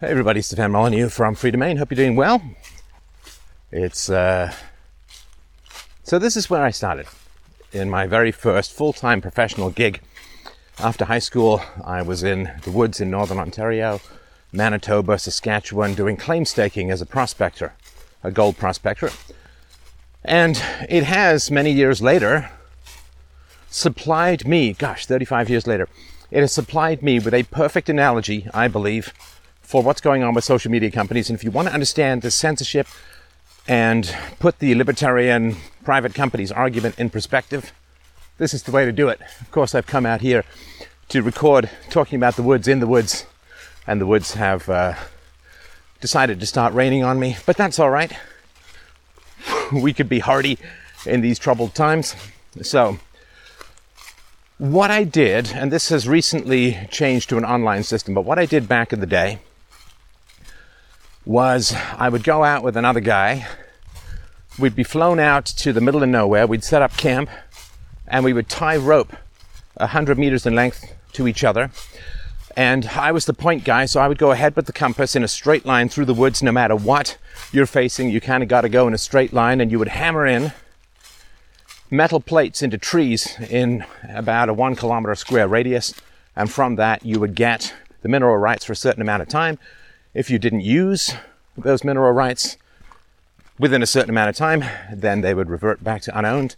Hey everybody, Stefan Molyneux from Freedomain. Hope you're doing well. So this is where I started in my very first full-time professional gig. After high school, I was in the woods in northern Ontario, Manitoba, Saskatchewan, doing claim staking as a prospector, a gold prospector. And it has, many years later, supplied me, 35 years later, it has supplied me with a perfect analogy, I believe, for what's going on with social media companies. And if you want to understand the censorship and put the libertarian private companies argument in perspective, this is the way to do it. Of course, I've come out here to record talking about the woods in the woods, and the woods have decided to start raining on me, but that's all right. We could be hardy in these troubled times. So what I did, and this has recently changed to an online system, but what I did back in the day was I would go out with another guy, we'd be flown out to the middle of nowhere, we'd set up camp, and we would tie rope 100 meters in length to each other. And I was the point guy, so I would go ahead with the compass in a straight line through the woods. No matter what you're facing, you kind of got to go in a straight line, and you would hammer in metal plates into trees in about a 1 kilometer square radius. And from that, you would get the mineral rights for a certain amount of time. If you didn't use those mineral rights within a certain amount of time, then they would revert back to unowned.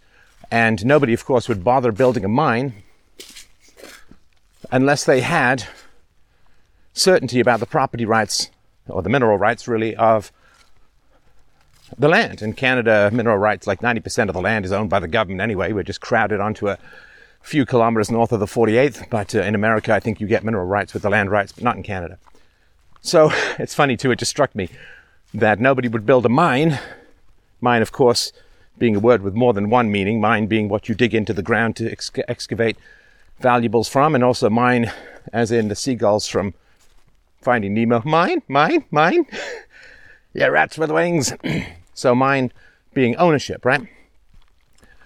And nobody, of course, would bother building a mine unless they had certainty about the property rights, or the mineral rights, really, of the land. In Canada, mineral rights, like 90% of the land is owned by the government anyway. We're just crowded onto a few kilometers north of the 48th. But in America, I think you get mineral rights with the land rights, but not in Canada. So it's funny too, it just struck me that nobody would build a mine. Mine, of course, being a word with more than one meaning. Mine being what you dig into the ground to excavate valuables from, and also mine as in the seagulls from Finding Nemo. Mine. Yeah, rats with wings. So mine being ownership, right?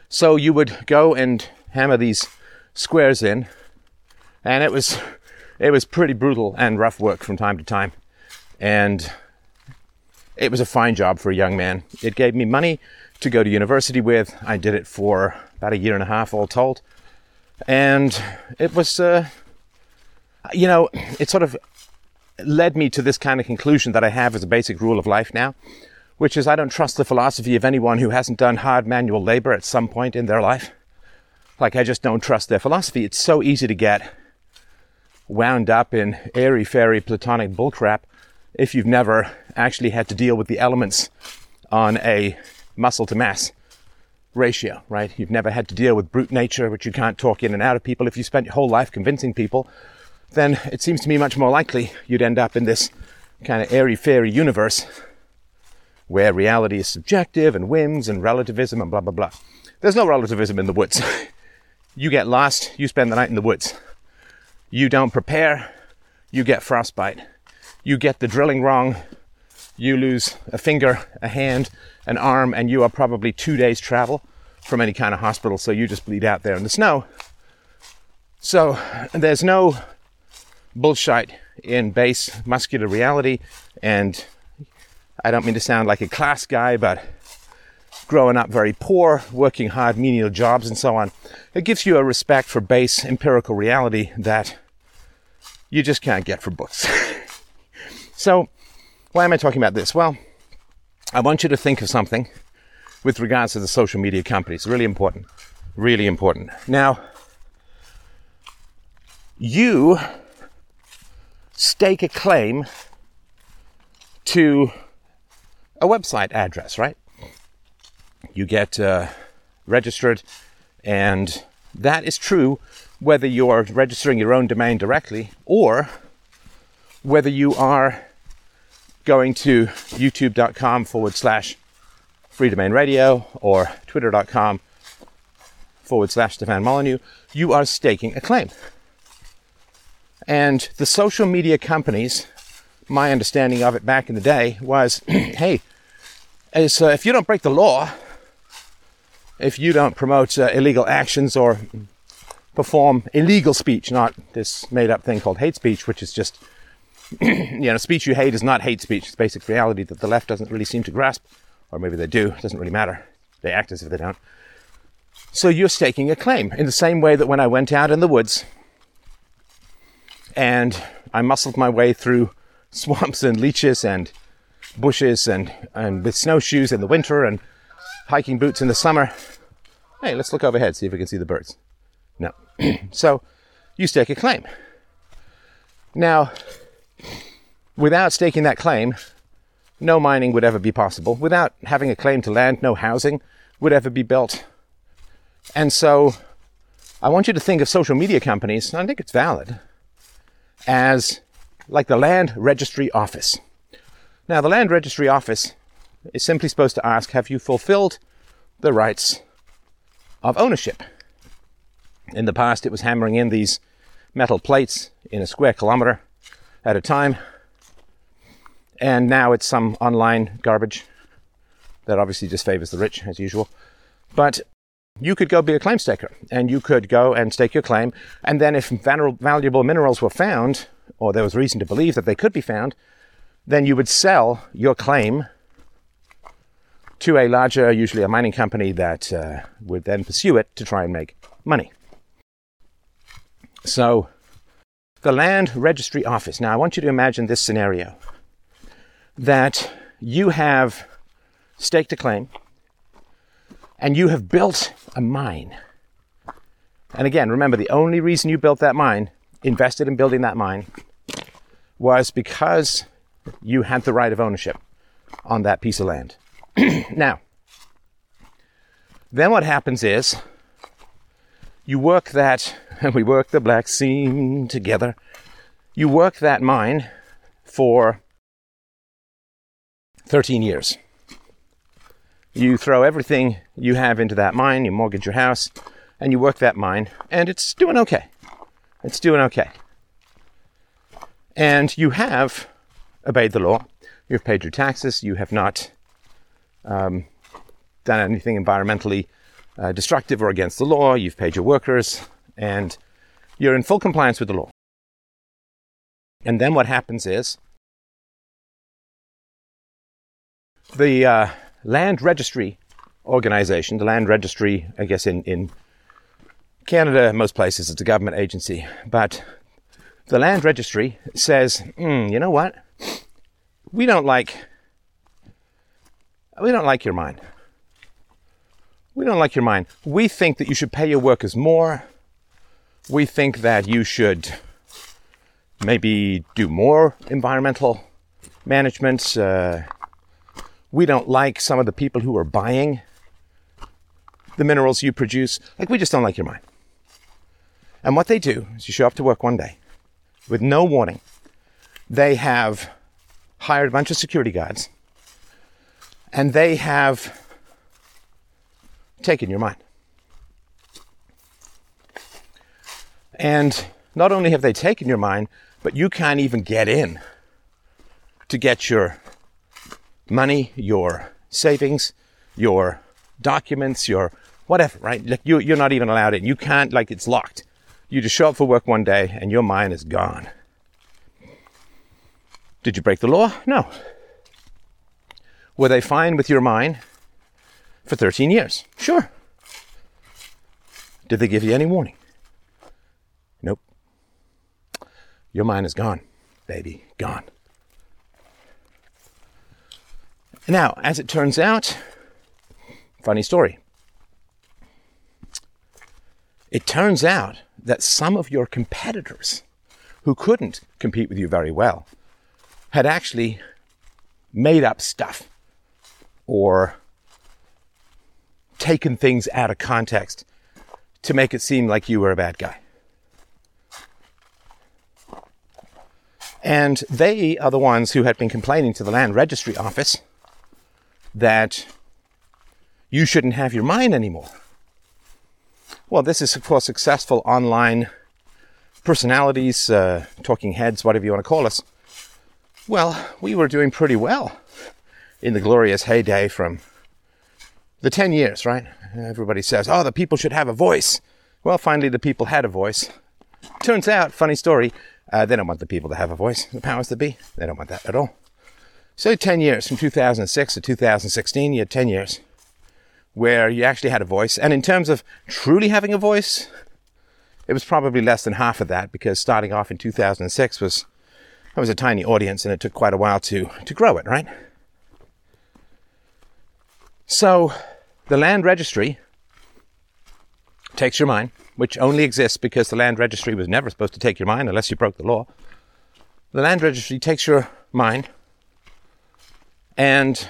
So you would go and hammer these squares in, and it was pretty brutal and rough work from time to time. And it was a fine job for a young man. It gave me money to go to university with. I did it for about a year and a half, all told. And it was, it sort of led me to this kind of conclusion that I have as a basic rule of life now, which is I don't trust the philosophy of anyone who hasn't done hard manual labor at some point in their life. Like, I just don't trust their philosophy. It's so easy to get wound up in airy-fairy platonic bullcrap if you've never actually had to deal with the elements on a muscle-to-mass ratio, right? You've never had to deal with brute nature, which you can't talk in and out of people. If you spent your whole life convincing people, then it seems to me much more likely you'd end up in this kind of airy-fairy universe where reality is subjective and whims and relativism and blah, blah, blah. There's no relativism in the woods. You get lost, you spend the night in the woods. You don't prepare, you get frostbite. You get the drilling wrong, you lose a finger, a hand, an arm, and you are probably 2 days travel from any kind of hospital, so you just bleed out there in the snow. So there's no bullshit in base muscular reality, and I don't mean to sound like a class guy, but growing up very poor, working hard, menial jobs, and so on, it gives you a respect for base empirical reality that you just can't get from books. So, why am I talking about this? Well, I want you to think of something with regards to the social media companies. Really important. Really important. Now, you stake a claim to a website address, right? You get registered, and that is true whether you're registering your own domain directly or whether you are going to youtube.com/freedomainradio or twitter.com/Stefan Molyneux. You are staking a claim. And the social media companies, my understanding of it back in the day was, hey, so if you don't break the law, if you don't promote illegal actions or perform illegal speech, not this made up thing called hate speech, which is just speech you hate is not hate speech. It's basic reality that the left doesn't really seem to grasp, or maybe they do. It doesn't really matter. They act as if they don't. So you're staking a claim in the same way that when I went out in the woods and I muscled my way through swamps and leeches and bushes and with snowshoes in the winter and hiking boots in the summer. Hey, let's look overhead, see if we can see the birds. No. So you stake a claim. Now, without staking that claim, no mining would ever be possible. Without having a claim to land, no housing would ever be built. And so I want you to think of social media companies, and I think it's valid, as like the land registry office. Now, the land registry office is simply supposed to ask, have you fulfilled the rights of ownership? In the past, it was hammering in these metal plates in a square kilometer at a time. And now it's some online garbage that obviously just favors the rich, as usual. But you could go be a claim staker, and you could go and stake your claim. And then if valuable minerals were found, or there was reason to believe that they could be found, then you would sell your claim to a larger, usually a mining company, that would then pursue it to try and make money. So the land registry office. Now, I want you to imagine this scenario, that you have staked a claim and you have built a mine. And again, remember, the only reason you built that mine, invested in building that mine, was because you had the right of ownership on that piece of land. Now, then what happens is you work that, and we work the black seam together, you work that mine for 13 years. You throw everything you have into that mine, you mortgage your house, and you work that mine, and it's doing okay. It's doing okay. And you have obeyed the law. You've paid your taxes. You have not done anything environmentally destructive or against the law. You've paid your workers, and you're in full compliance with the law. And then what happens is the land registry organization, the land registry, I guess in Canada, most places it's a government agency, but the land registry says, you know what? We don't like your mine. We don't like your mine. We think that you should pay your workers more. We think that you should maybe do more environmental management. We don't like some of the people who are buying the minerals you produce. Like, we just don't like your mine. And what they do is you show up to work one day with no warning. They have hired a bunch of security guards, and they have taken your mine. And not only have they taken your mine, but you can't even get in to get your money, your savings, your documents, your whatever, right? Like, you're not even allowed in. You can't, like, it's locked. You just show up for work one day and your mine is gone. Did you break the law? No. Were they fine with your mine for 13 years? Sure. Did they give you any warning? Nope. Your mine is gone, baby, gone. Now, as it turns out, funny story. It turns out that some of your competitors who couldn't compete with you very well had actually made up stuff or taken things out of context to make it seem like you were a bad guy. And they are the ones who had been complaining to the land registry office that you shouldn't have your mine anymore. Well, this is, of course, successful online personalities, talking heads, whatever you want to call us. Well, we were doing pretty well in the glorious heyday from the 10 years, right? Everybody says, oh, the people should have a voice. Well, finally, the people had a voice. Turns out, funny story, They don't want the people to have a voice, the powers that be. They don't want that at all. So 10 years, from 2006 to 2016, you had 10 years where you actually had a voice. And in terms of truly having a voice, it was probably less than half of that, because starting off in 2006 was a tiny audience, and it took quite a while to grow it, right? So the land registry takes your mine, which only exists because the land registry was never supposed to take your mine unless you broke the law. The land registry takes your mine and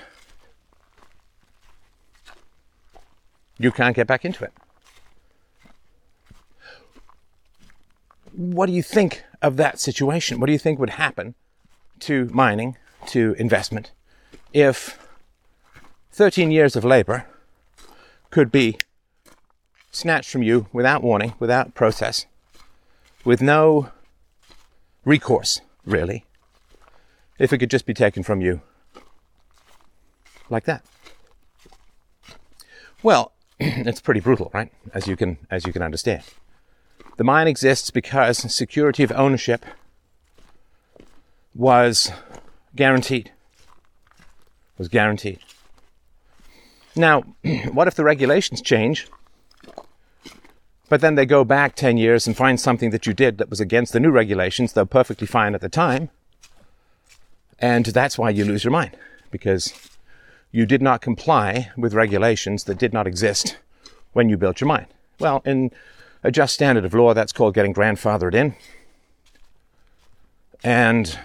you can't get back into it. What do you think of that situation? What do you think would happen to mining, to investment, if 13 years of labor could be snatched from you without warning, without process, with no recourse, really, if it could just be taken from you like that? Well, it's pretty brutal, right? As you can understand. The mine exists because security of ownership was guaranteed. Now, what if the regulations change, but then they go back 10 years and find something that you did that was against the new regulations, though perfectly fine at the time, and that's why you lose your mine, because you did not comply with regulations that did not exist when you built your mine? Well, in a just standard of law, that's called getting grandfathered in. And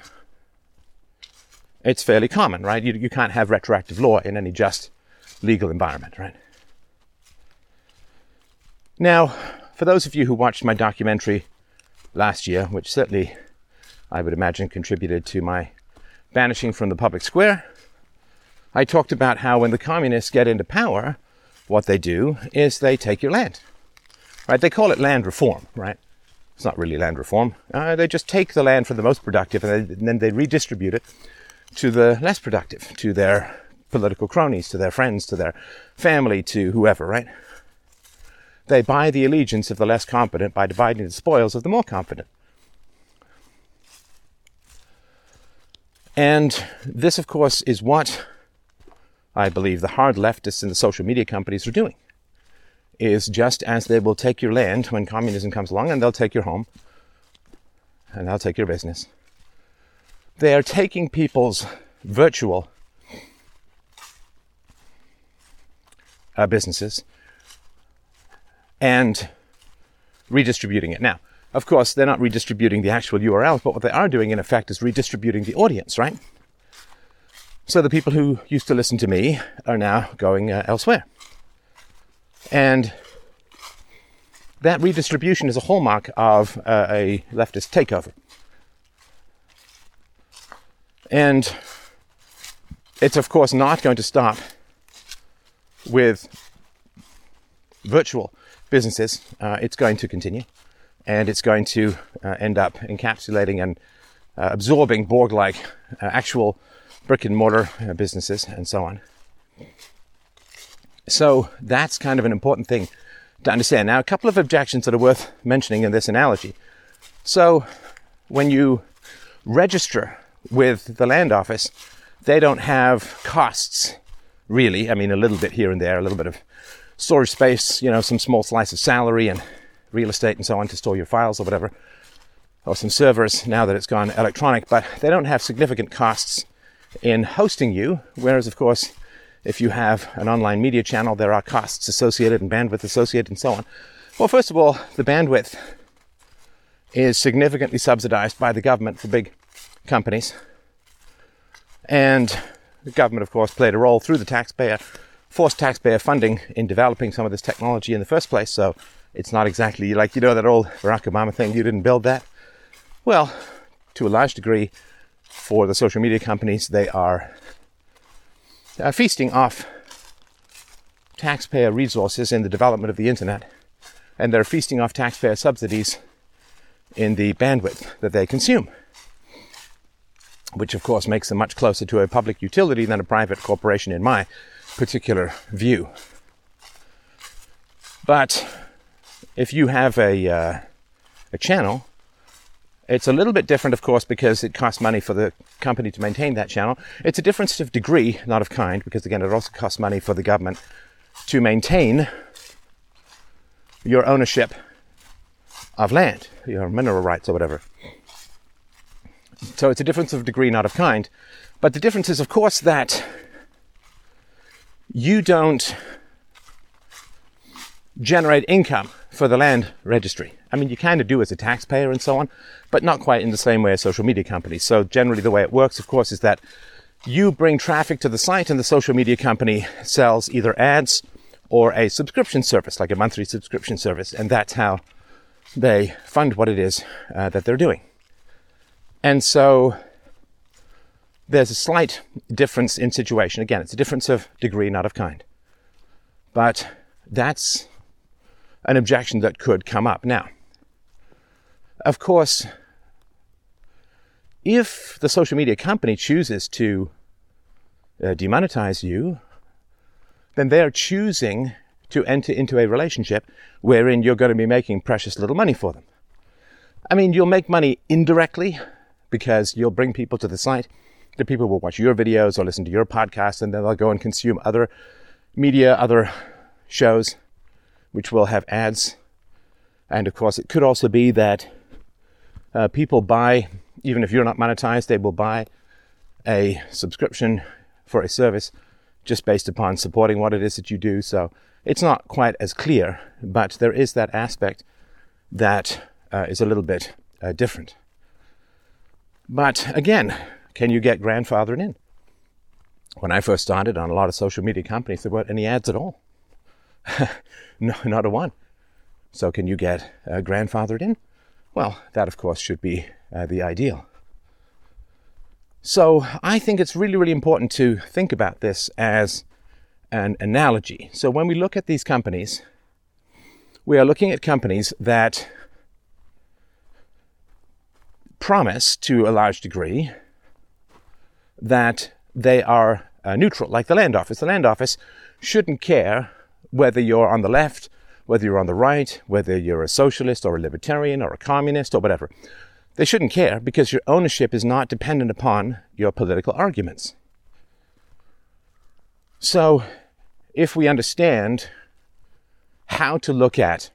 it's fairly common, right? You can't have retroactive law in any just legal environment, right? Now, for those of you who watched my documentary last year, which certainly I would imagine contributed to my banishing from the public square, I talked about how when the communists get into power, what they do is they take your land. Right, they call it land reform, right? It's not really land reform. They just take the land from the most productive and then they redistribute it to the less productive, to their political cronies, to their friends, to their family, to whoever, right? They buy the allegiance of the less competent by dividing the spoils of the more competent. And this, of course, is what I believe the hard leftists and the social media companies are doing. Is just as they will take your land when communism comes along, and they'll take your home, and they'll take your business. They are taking people's virtual businesses and redistributing it. Now, of course, they're not redistributing the actual URL, but what they are doing, in effect, is redistributing the audience, right? So the people who used to listen to me are now going elsewhere. And that redistribution is a hallmark of a leftist takeover. And it's, of course, not going to stop with virtual businesses. It's going to continue. And it's going to end up encapsulating and absorbing Borg-like actual brick-and-mortar businesses and so on. So that's kind of an important thing to understand. Now, a couple of objections that are worth mentioning in this analogy. So when you register with the land office, they don't have costs, really. I mean, a little bit here and there, a little bit of storage space, you know, some small slice of salary and real estate and so on to store your files or whatever, or some servers now that it's gone electronic, but they don't have significant costs in hosting you, whereas, of course, if you have an online media channel, there are costs associated and bandwidth associated and so on. Well, first of all, the bandwidth is significantly subsidized by the government for big companies. And the government, of course, played a role through the taxpayer, forced taxpayer funding in developing some of this technology in the first place. So it's not exactly like, you know, that old Barack Obama thing, you didn't build that. Well, to a large degree, for the social media companies, they are feasting off taxpayer resources in the development of the internet, and they're feasting off taxpayer subsidies in the bandwidth that they consume, which of course makes them much closer to a public utility than a private corporation in my particular view. But if you have a channel It's a little bit different, of course, because it costs money for the company to maintain that channel. It's a difference of degree, not of kind, because again, it also costs money for the government to maintain your ownership of land, your mineral rights or whatever. So it's a difference of degree, not of kind. But the difference is, of course, that you don't generate income for the land registry. I mean, you kind of do as a taxpayer and so on, but not quite in the same way as social media companies. So generally the way it works, of course, is that you bring traffic to the site and the social media company sells either ads or a subscription service, like a monthly subscription service, and that's how they fund what it is that they're doing. And so there's a slight difference in situation. Again, it's a difference of degree, not of kind. But that's an objection that could come up. Now, of course, if the social media company chooses to demonetize you, then they are choosing to enter into a relationship wherein you're going to be making precious little money for them. I mean, you'll make money indirectly because you'll bring people to the site. The people will watch your videos or listen to your podcast, and then they'll go and consume other media, other shows, which will have ads. And of course, it could also be that people buy, even if you're not monetized, they will buy a subscription for a service just based upon supporting what it is that you do. So it's not quite as clear, but there is that aspect that is a little bit different. But again, can you get grandfathered in? When I first started on a lot of social media companies, there weren't any ads at all. No, not a one. So can you get grandfathered in? Well, that of course should be the ideal. So I think it's really, really important to think about this as an analogy. So when we look at these companies, we are looking at companies that promise to a large degree that they are neutral, like the land office. The land office shouldn't care whether you're on the left, whether you're on the right, whether you're a socialist or a libertarian or a communist or whatever. They shouldn't care because your ownership is not dependent upon your political arguments. So if we understand how to look at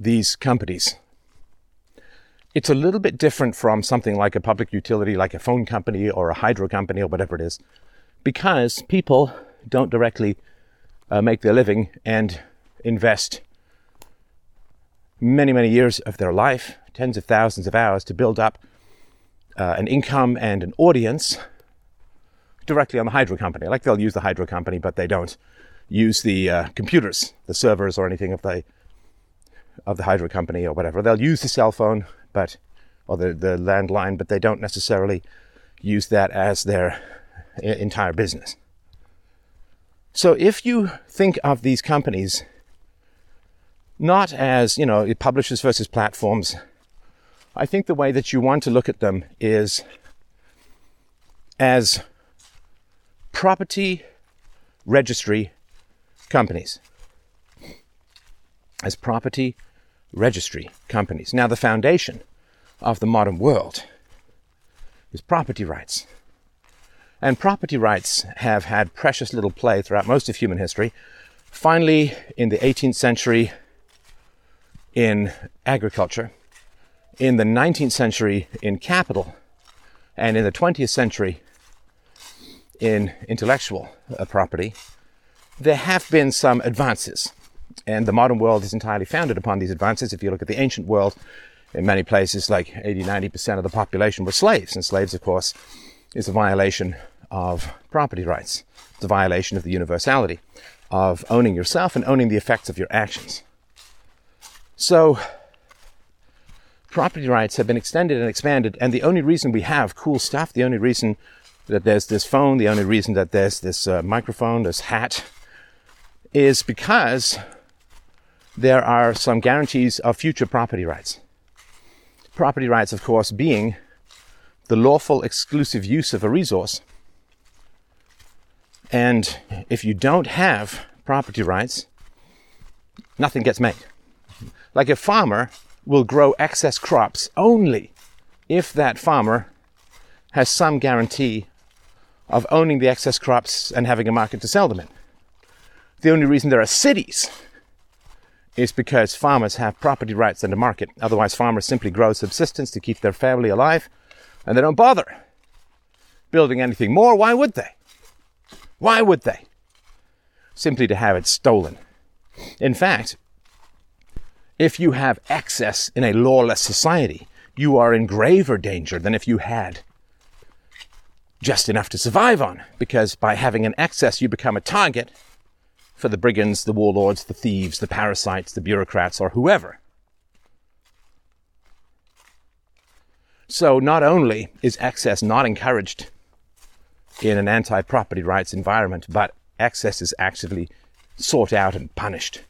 these companies, it's a little bit different from something like a public utility, like a phone company or a hydro company or whatever it is, because people don't directly make their living and invest many, many years of their life, tens of thousands of hours, to build up an income and an audience directly on the hydro company. Like, they'll use the hydro company, but they don't use the computers, the servers or anything of the hydro company or whatever. They'll use the cell phone or the landline, but they don't necessarily use that as their entire business. So if you think of these companies not as, publishers versus platforms, I think the way that you want to look at them is as property registry companies. As property registry companies. Now, the foundation of the modern world is property rights. And property rights have had precious little play throughout most of human history. Finally, in the 18th century, in agriculture, in the 19th century, in capital, and in the 20th century, in intellectual property, there have been some advances. And the modern world is entirely founded upon these advances. If you look at the ancient world, in many places, like 80-90% of the population were slaves. And slaves, of course, is a violation of property rights. It's a violation of the universality of owning yourself and owning the effects of your actions. So property rights have been extended and expanded, and the only reason we have cool stuff, the only reason that there's this phone, the only reason that there's this microphone, this hat, is because there are some guarantees of future property rights. Property rights, of course, being the lawful exclusive use of a resource. And if you don't have property rights, nothing gets made. Like a farmer will grow excess crops only if that farmer has some guarantee of owning the excess crops and having a market to sell them in. The only reason there are cities is because farmers have property rights in the market. Otherwise, farmers simply grow subsistence to keep their family alive, and they don't bother building anything more. Why would they? Why would they? Simply to have it stolen. In fact, if you have excess in a lawless society, you are in graver danger than if you had just enough to survive on, because by having an excess, you become a target for the brigands, the warlords, the thieves, the parasites, the bureaucrats, or whoever. So not only is excess not encouraged in an anti-property rights environment, but excess is actively sought out and punished.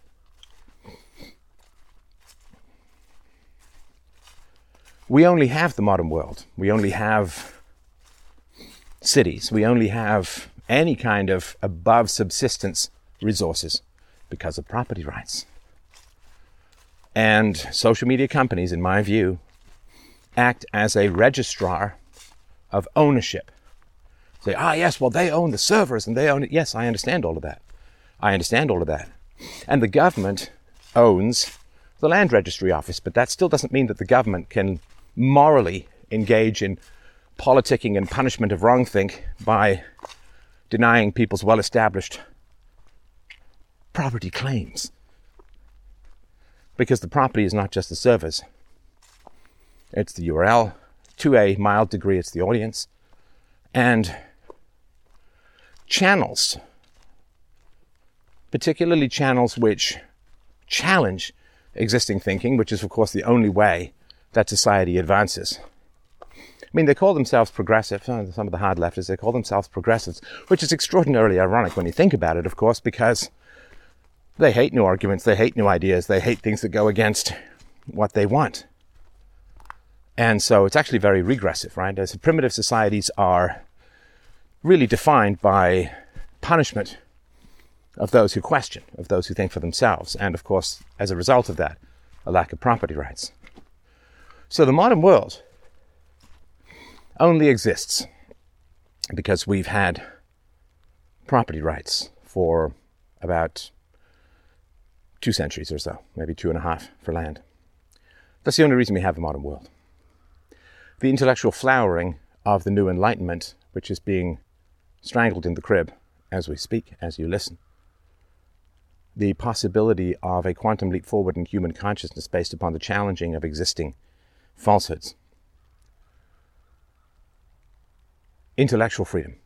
We only have the modern world. We only have cities. We only have any kind of above subsistence resources because of property rights. And social media companies, in my view, act as a registrar of ownership. Say, yes, well, they own the servers and they own it. Yes, I understand all of that. I understand all of that. And the government owns the land registry office, but that still doesn't mean that the government can morally engage in politicking and punishment of wrongthink by denying people's well-established property claims. Because the property is not just the servers. It's the URL. To a mild degree, it's the audience. And channels, particularly channels which challenge existing thinking, which is, of course, the only way that society advances. I mean, they call themselves progressive, some of the hard leftists, they call themselves progressives, which is extraordinarily ironic when you think about it, of course, because they hate new arguments, they hate new ideas, they hate things that go against what they want. And so it's actually very regressive, right? As primitive societies are really defined by punishment of those who question, of those who think for themselves, and of course, as a result of that, a lack of property rights. So the modern world only exists because we've had property rights for about 2 centuries or so, maybe 2.5 for land. That's the only reason we have the modern world. The intellectual flowering of the new Enlightenment, which is being strangled in the crib as we speak, as you listen. The possibility of a quantum leap forward in human consciousness based upon the challenging of existing falsehoods. Intellectual freedom,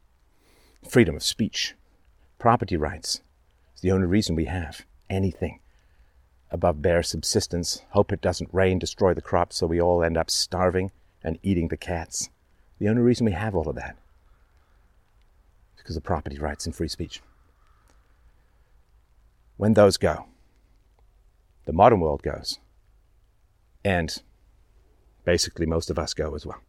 freedom of speech, property rights is the only reason we have anything above bare subsistence. Hope it doesn't rain, destroy the crops so we all end up starving and eating the cats. The only reason we have all of that is because of property rights and free speech. When those go, the modern world goes, and basically most of us go as well.